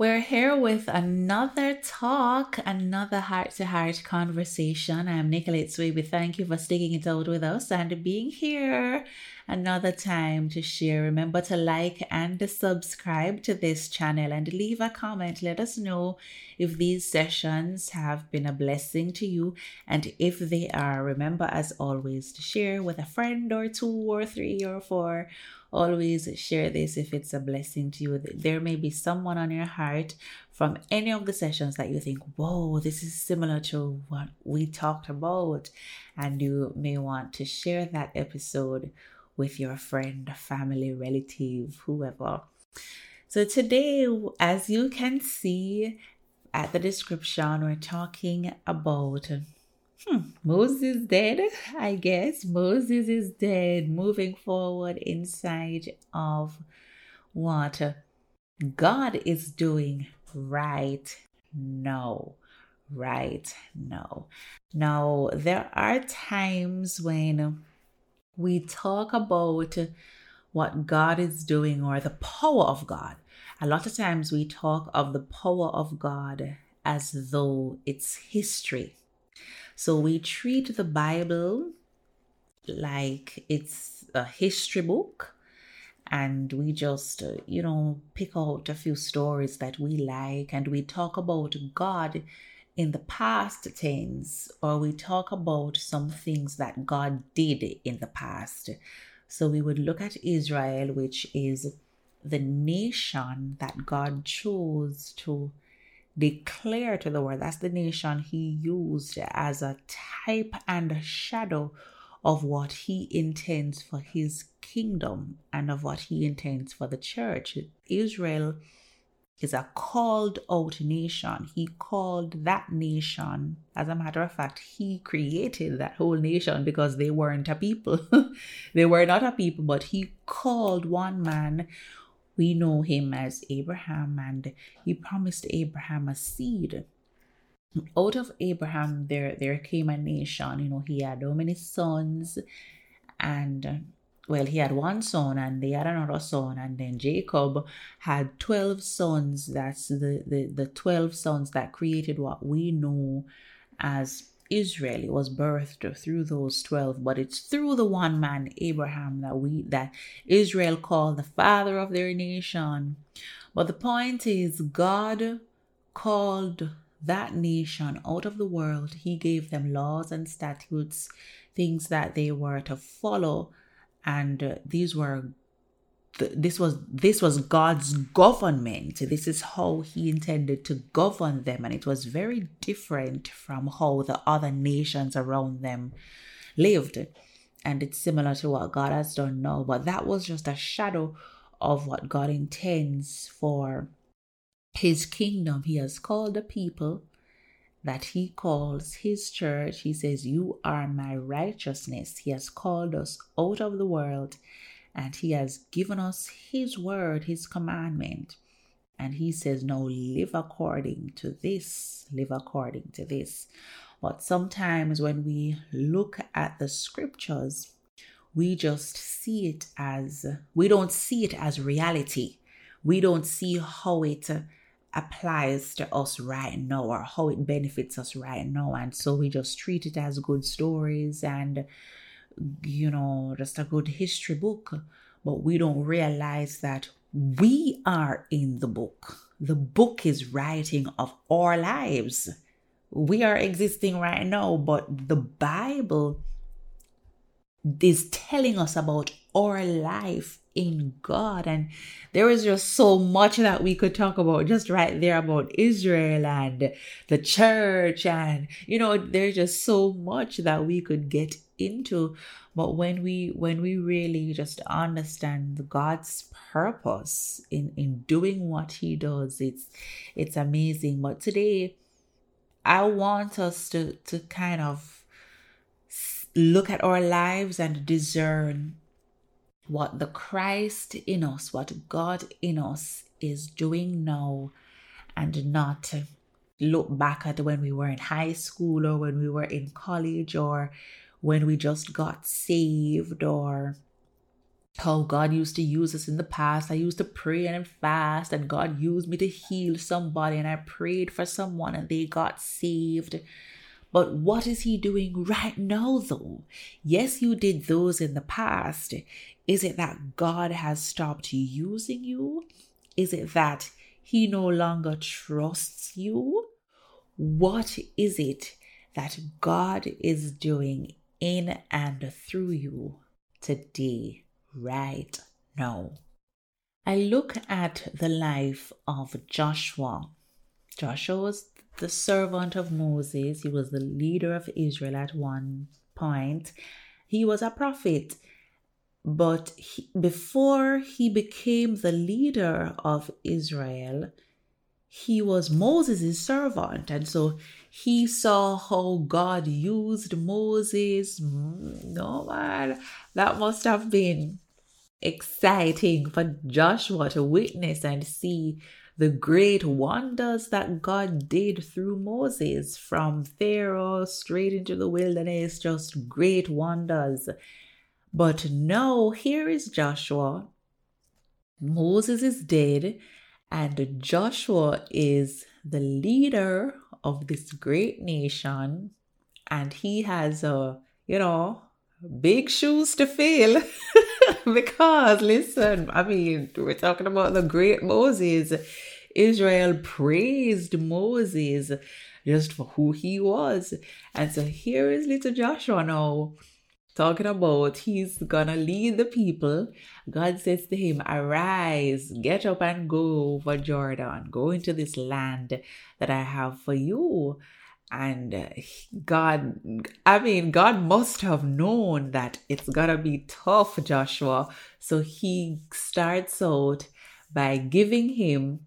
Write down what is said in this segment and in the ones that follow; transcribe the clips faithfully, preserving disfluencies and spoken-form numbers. We're here with another talk, another heart-to-heart conversation. I'm Nicolette Swaby. Thank you for sticking it out with us and being here another time to share. Remember to like and subscribe to this channel and leave a comment. Let us know if these sessions have been a blessing to you. And if they are, remember as always to share with a friend or two or three or four. Always share this if it's a blessing to you. There may be someone on your heart from any of the sessions that you think, whoa, this is similar to what we talked about. And you may want to share that episode with your friend, family, relative, whoever. So today, as you can see at the description, we're talking about Hmm, Moses dead, I guess. Moses is dead, moving forward inside of what God is doing right now. Right now. Now, there are times when we talk about what God is doing or the power of God. A lot of times we talk of the power of God as though it's history. So we treat the Bible like it's a history book, and we just, you know, pick out a few stories that we like, and we talk about God in the past tense, or we talk about some things that God did in the past. So we would look at Israel, which is the nation that God chose to declare to the world. That's the nation he used as a type and a shadow of what he intends for his kingdom and of what he intends for the church. Israel is a called out nation. He called that nation. As a matter of fact, he created that whole nation because they weren't a people. They were not a people, but he called one man. We know him as Abraham, and he promised Abraham a seed. Out of Abraham, there, there came a nation. You know, he had how many sons? And, well, he had one son, and they had another son. And then Jacob had twelve sons. That's the, the, the twelve sons that created what we know as Israel. It was birthed through those twelve, but it's through the one man, Abraham, that we that Israel called the father of their nation. But the point is, God called that nation out of the world. He gave them laws and statutes, things that they were to follow, and uh, these were This was this was God's government. This is how he intended to govern them. And it was very different from how the other nations around them lived. And it's similar to what God has done now. But that was just a shadow of what God intends for his kingdom. He has called the people that he calls his church. He says, "You are my righteousness." He has called us out of the world. And he has given us his word, his commandment. And he says, now live according to this. Live according to this. But sometimes when we look at the scriptures, we just see it as, we don't see it as reality. We don't see how it applies to us right now or how it benefits us right now. And so we just treat it as good stories and, you know, just a good history book, but we don't realize that we are in the book. The book is writing of our lives. We are existing right now, but the Bible is telling us about our life in God. And there is just so much that we could talk about just right there about Israel and the church. And, you know, there's just so much that we could get into. But when we when we really just understand God's purpose in, in doing what he does, it's it's amazing. But today, I want us to, to kind of look at our lives and discern what the Christ in us, what God in us is doing now, and not look back at when we were in high school or when we were in college or when we just got saved or how God used to use us in the past. I used to pray and fast, and God used me to heal somebody, and I prayed for someone and they got saved. But what is he doing right now, though? Yes, you did those in the past. Is it that God has stopped using you? Is it that he no longer trusts you? What is it that God is doing in and through you today, right now? I look at the life of Joshua. Joshua was the servant of Moses. He was the leader of Israel at one point. He was a prophet. But he, before he became the leader of Israel, he was Moses' servant. And so he saw how God used Moses. No, man, that must have been exciting for Joshua to witness and see the great wonders that God did through Moses, from Pharaoh straight into the wilderness, just great wonders. But now here is Joshua. Moses is dead, and Joshua is the leader of this great nation, and he has a, you know, big shoes to fill. Because listen, I mean, we're talking about the great Moses. Israel praised Moses just for who he was. And so here is little Joshua now, talking about he's gonna lead the people. God says to him, arise, get up and go over Jordan, go into this land that I have for you. And God, I mean, God must have known that it's gonna be tough for Joshua. So he starts out by giving him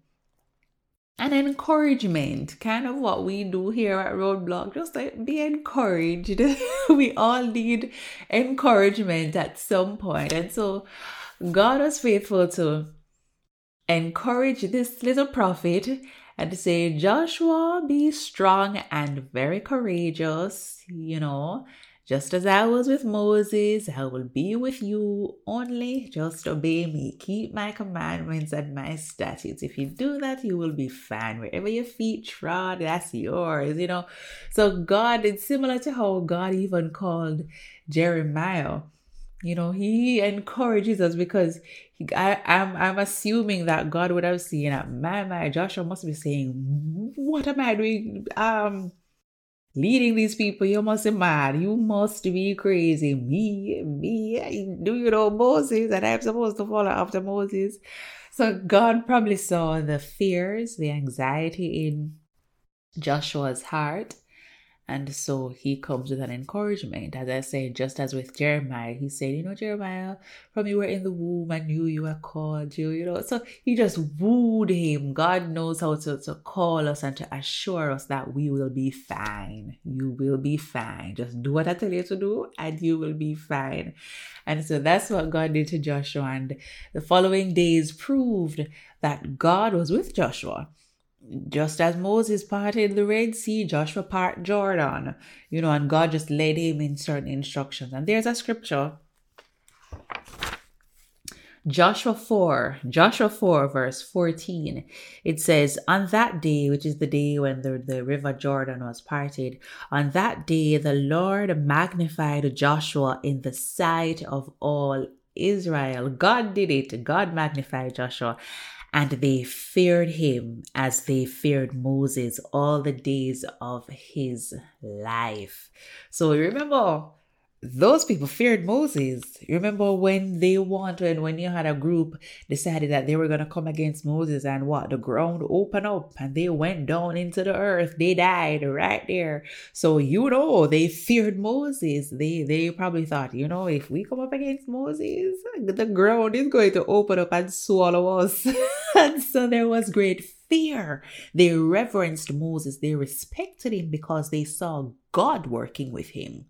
an encouragement, kind of what we do here at Roadblock, just like be encouraged. We all need encouragement at some point. And so God was faithful to encourage this little prophet and say, Joshua, be strong and very courageous. You know, just as I was with Moses, I will be with you. Only just obey me. Keep my commandments and my statutes. If you do that, you will be fine. Wherever your feet trod, that's yours, you know. So God, it's similar to how God even called Jeremiah. You know, he encourages us because he, I, I'm, I'm assuming that God would have seen that, my, my, Joshua must be saying, what am I doing? Um, leading these people, you must be mad. You must be crazy. Me, me, do you know Moses? And I'm supposed to follow after Moses. So God probably saw the fears, the anxiety in Joshua's heart. And so he comes with an encouragement. As I said, just as with Jeremiah, he said, you know, Jeremiah, from you were in the womb, I knew you were called, you, you know. So he just wooed him. God knows how to, to call us and to assure us that we will be fine. You will be fine. Just do what I tell you to do and you will be fine. And so that's what God did to Joshua. And the following days proved that God was with Joshua. Just as Moses parted the Red Sea, Joshua parted Jordan, you know, and God just led him in certain instructions. And there's a scripture, Joshua four, Joshua four, verse fourteen. It says, on that day, which is the day when the, the river Jordan was parted, on that day, the Lord magnified Joshua in the sight of all Israel. God did it. God magnified Joshua. And they feared him as they feared Moses all the days of his life. So remember, those people feared Moses. Remember when they wanted, when you had a group decided that they were going to come against Moses, and what? The ground opened up and they went down into the earth. They died right there. So, you know, they feared Moses. They, they probably thought, you know, if we come up against Moses, the ground is going to open up and swallow us. And so there was great fear. They reverenced Moses. They respected him because they saw God working with him.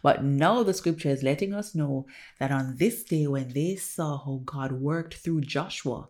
But now the scripture is letting us know that on this day, when they saw how God worked through Joshua,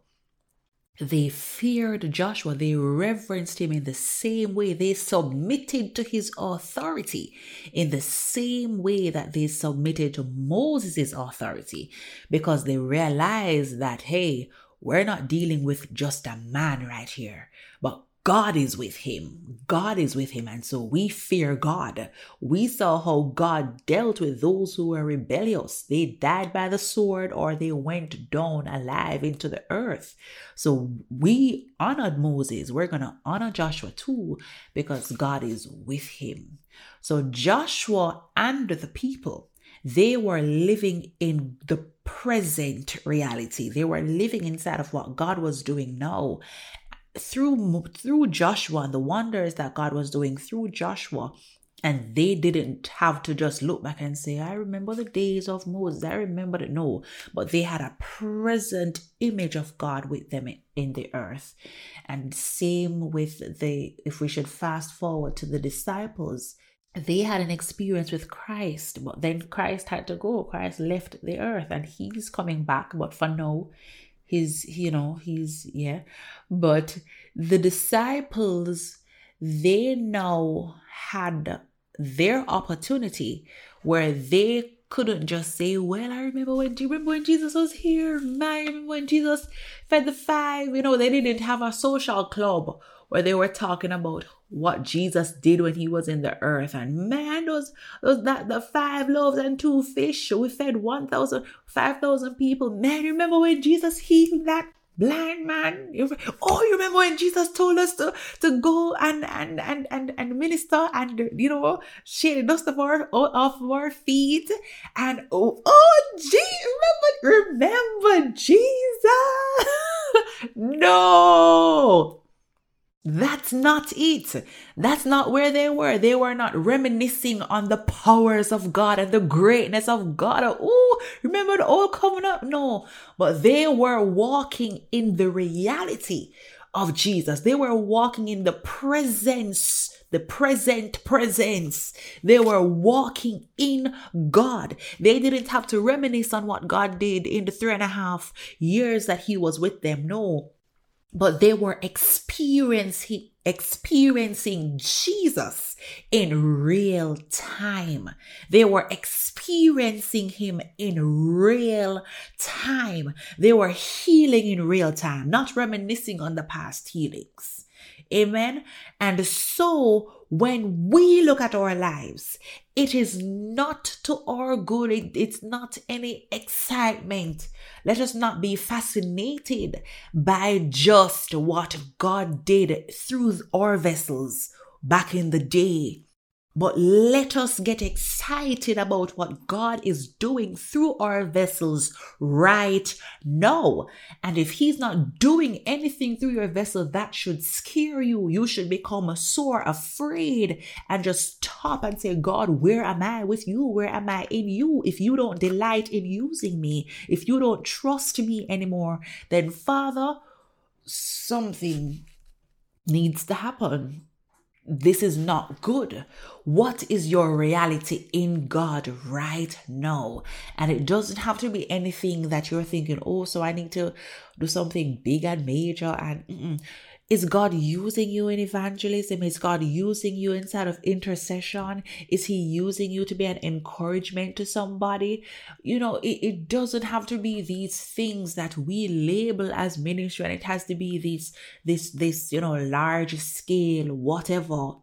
They feared Joshua. They reverenced him in the same way. They submitted to his authority in the same way that they submitted to Moses' authority, because they realized that, hey, we're not dealing with just a man right here, but God is with him. God is with him. And so we fear God. We saw how God dealt with those who were rebellious. They died by the sword, or they went down alive into the earth. So we honored Moses. We're going to honor Joshua too, because God is with him. So Joshua and the people, they were living in the present reality. They were living inside of what God was doing now. Through through Joshua and the wonders that God was doing through Joshua, and they didn't have to just look back and say, I remember the days of Moses, I remember it. No, but they had a present image of God with them in the earth. And same with the, if we should fast forward to the disciples, they had an experience with Christ, but then Christ had to go. Christ left the earth and he's coming back, but for now, His, you know, he's, yeah. But the disciples, they now had their opportunity where they couldn't just say, well, I remember when, do you remember when Jesus was here? I remember when Jesus fed the five. You know, they didn't have a social club where they were talking about what Jesus did when he was in the earth. And man, those, those that the five loaves and two fish, we fed one thousand, five thousand people. Man, remember when Jesus healed that blind man? Oh, you remember when Jesus told us to, to go and, and, and, and, and minister and, you know, shake the dust off our, off our feet. And, oh, oh gee, remember, remember Jesus. No. That's not it. That's not where they were. They were not reminiscing on the powers of God and the greatness of God. Oh, remember the old covenant? No, but they were walking in the reality of Jesus. They were walking in the presence, the present presence. They were walking in God. They didn't have to reminisce on what God did in the three and a half years that he was with them. No. But they were experiencing, experiencing Jesus in real time. They were experiencing him in real time. They were healing in real time, not reminiscing on the past healings. Amen. And so when we look at our lives, it is not to our good. It, it's not any excitement. Let us not be fascinated by just what God did through our vessels back in the day. But let us get excited about what God is doing through our vessels right now. And if he's not doing anything through your vessel, that should scare you. You should become sore, afraid, and just stop and say, God, where am I with you? Where am I in you? If you don't delight in using me, if you don't trust me anymore, then Father, something needs to happen. This is not good. What is your reality in God right now? And it doesn't have to be anything that you're thinking, oh, so I need to do something big and major. And mm-mm. Is God using you in evangelism? Is God using you inside of intercession? Is he using you to be an encouragement to somebody? You know, it, it doesn't have to be these things that we label as ministry, and it has to be these, this, this, you know, large scale, whatever.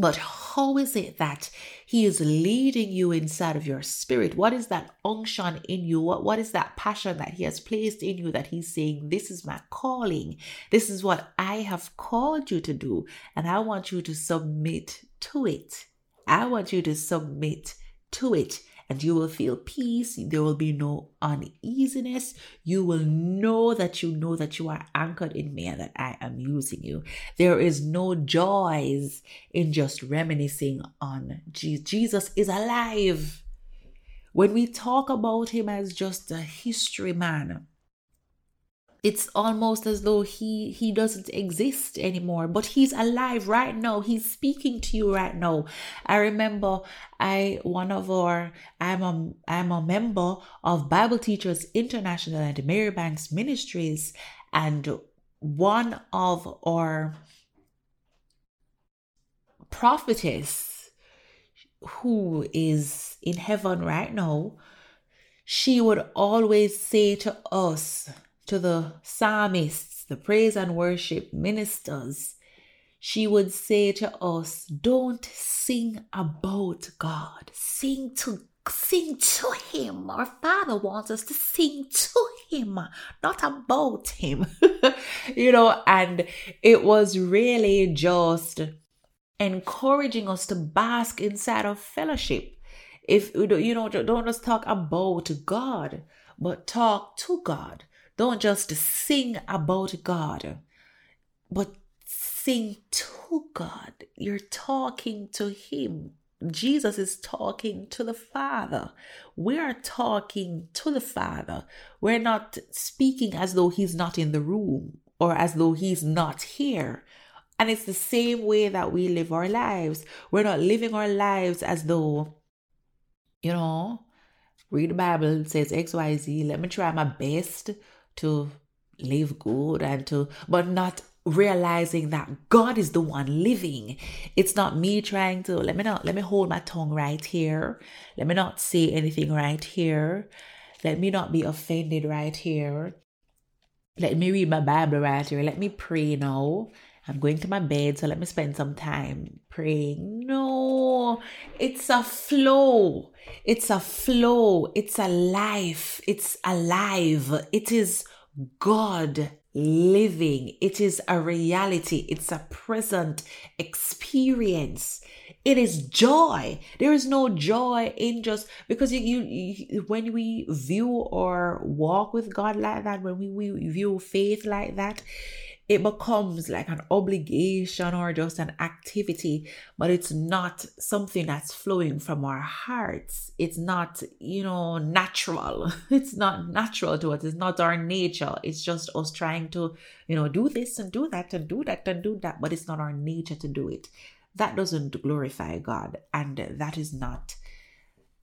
But how is it that he is leading you inside of your spirit? What is that unction in you? What, what is that passion that he has placed in you that he's saying, this is my calling. This is what I have called you to do. And I want you to submit to it. I want you to submit to it. And you will feel peace. There will be no uneasiness. You will know that you know that you are anchored in me and that I am using you. There is no joys in just reminiscing on Jesus. Jesus is alive. When we talk about him as just a history man, it's almost as though he, he doesn't exist anymore, but he's alive right now. He's speaking to you right now. I remember I, one of our, I'm a, I'm a member of Bible Teachers International and Mary Banks Ministries. And one of our prophetess who is in heaven right now, she would always say to us, to the psalmists, the praise and worship ministers, she would say to us, don't sing about God. Sing to sing to Him. Our Father wants us to sing to Him, not about Him. You know, and it was really just encouraging us to bask inside of fellowship. If you know, don't just talk about God, but talk to God. Don't just sing about God, but sing to God. You're talking to Him. Jesus is talking to the Father. We are talking to the Father. We're not speaking as though He's not in the room or as though He's not here. And it's the same way that we live our lives. We're not living our lives as though, you know, read the Bible, it says X, Y, Z. Let me try my best to live good and to, but not realizing that God is the one living. It's not me trying to, let me not, let me hold my tongue right here. Let me not say anything right here. Let me not be offended right here. Let me read my Bible right here. Let me pray now. I'm going to my bed, so let me spend some time praying. No, it's a flow. It's a flow. It's a life. It's alive. It is God living. It is a reality. It's a present experience. It is joy. There is no joy in just because you, you, you when we view or walk with God like that, when we, we view faith like that, it becomes like an obligation or just an activity, but it's not something that's flowing from our hearts. It's not, you know, natural. It's not natural to us. It's not our nature. It's just us trying to, you know, do this and do that and do that and do that, but it's not our nature to do it. That doesn't glorify God, and that is not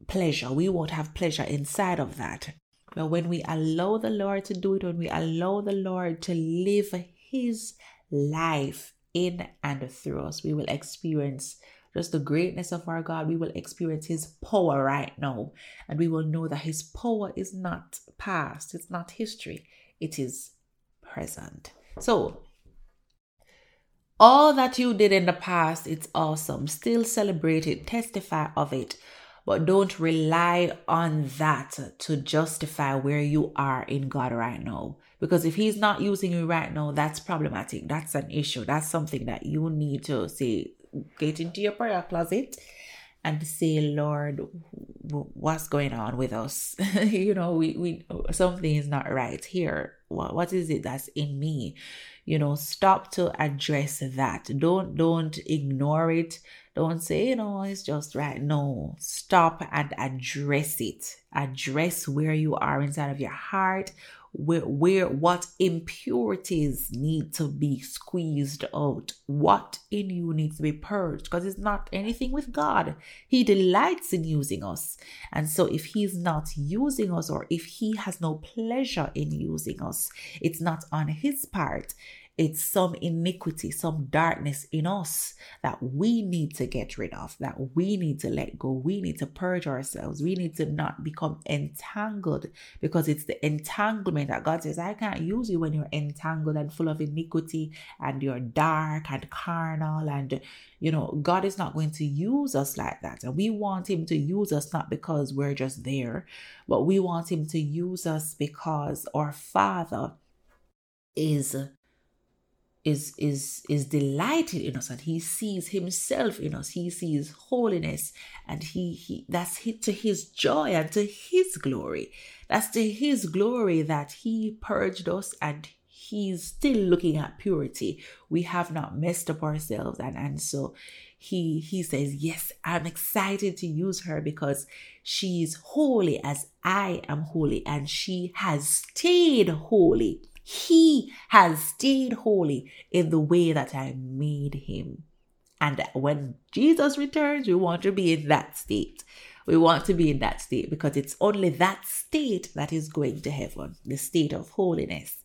pleasure. We won't have pleasure inside of that. But when we allow the Lord to do it, when we allow the Lord to live His life in and through us, we will experience just the greatness of our God. We will experience His power right now, and we will know that His power is not past, it's not history, it is present. So all that you did in the past, it's awesome. Still celebrate it, testify of it, but don't rely on that to justify where you are in God right now. Because if He's not using you right now, that's problematic. That's an issue. That's something that you need to say, get into your prayer closet and say, Lord, what's going on with us? You know, we, we something is not right here. What, what is it that's in me? You know, stop to address that. Don't, don't ignore it. Don't say, you know, it's just right. No, stop and address it. Address where you are inside of your heart, where, where what impurities need to be squeezed out, what in you needs to be purged, because it's not anything with God. He delights in using us. And so if He's not using us, or if He has no pleasure in using us, it's not on His part. It's some iniquity, some darkness in us that we need to get rid of, that we need to let go. We need to purge ourselves. We need to not become entangled, because it's the entanglement that God says, I can't use you when you're entangled and full of iniquity and you're dark and carnal. And, you know, God is not going to use us like that. And we want Him to use us not because we're just there, but we want Him to use us because our Father is Is, is, is delighted in us, and He sees Himself in us. He sees holiness, and he, he that's to His joy and to His glory. That's to His glory that He purged us, and He's still looking at purity. We have not messed up ourselves, and, and so he, he says, yes, I'm excited to use her because she's holy as I am holy, and she has stayed holy. He has stayed holy in the way that I made Him. And when Jesus returns, we want to be in that state. We want to be in that state, because it's only that state that is going to heaven, the state of holiness.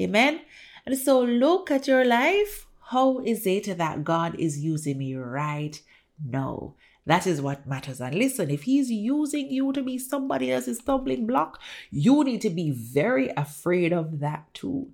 Amen. And so look at your life. How is it that God is using me right now? That is what matters. And listen, if he's using you to be somebody else's stumbling block, you need to be very afraid of that too.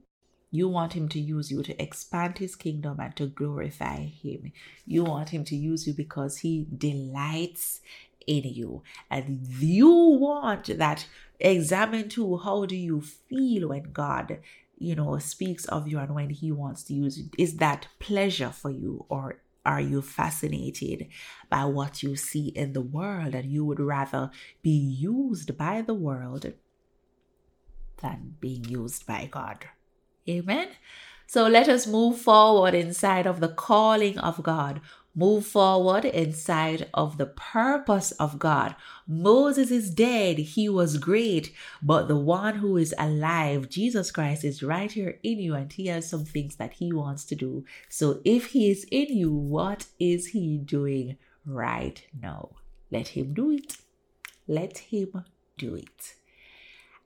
You want him to use you to expand his kingdom and to glorify him. You want him to use you because he delights in you. And you want that. Examine too, how do you feel when God, you know, speaks of you and when he wants to use you? Is that pleasure for you, or are you fascinated by what you see in the world and you would rather be used by the world than being used by God? Amen. So let us move forward inside of the calling of God. Move forward inside of the purpose of God. Moses is dead. He was great. But the one who is alive, Jesus Christ, is right here in you. And he has some things that he wants to do. So if he is in you, what is he doing right now? Let him do it. Let him do it.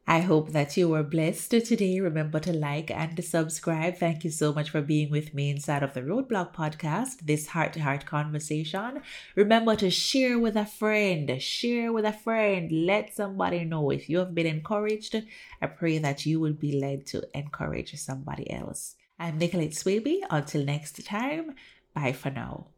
I hope that you were blessed today. Remember to like and subscribe. Thank you so much for being with me inside of the Roadblock Podcast, this heart-to-heart conversation. Remember to share with a friend. Share with a friend. Let somebody know. If you have been encouraged, I pray that you will be led to encourage somebody else. I'm Nicolette Swaby. Until next time, bye for now.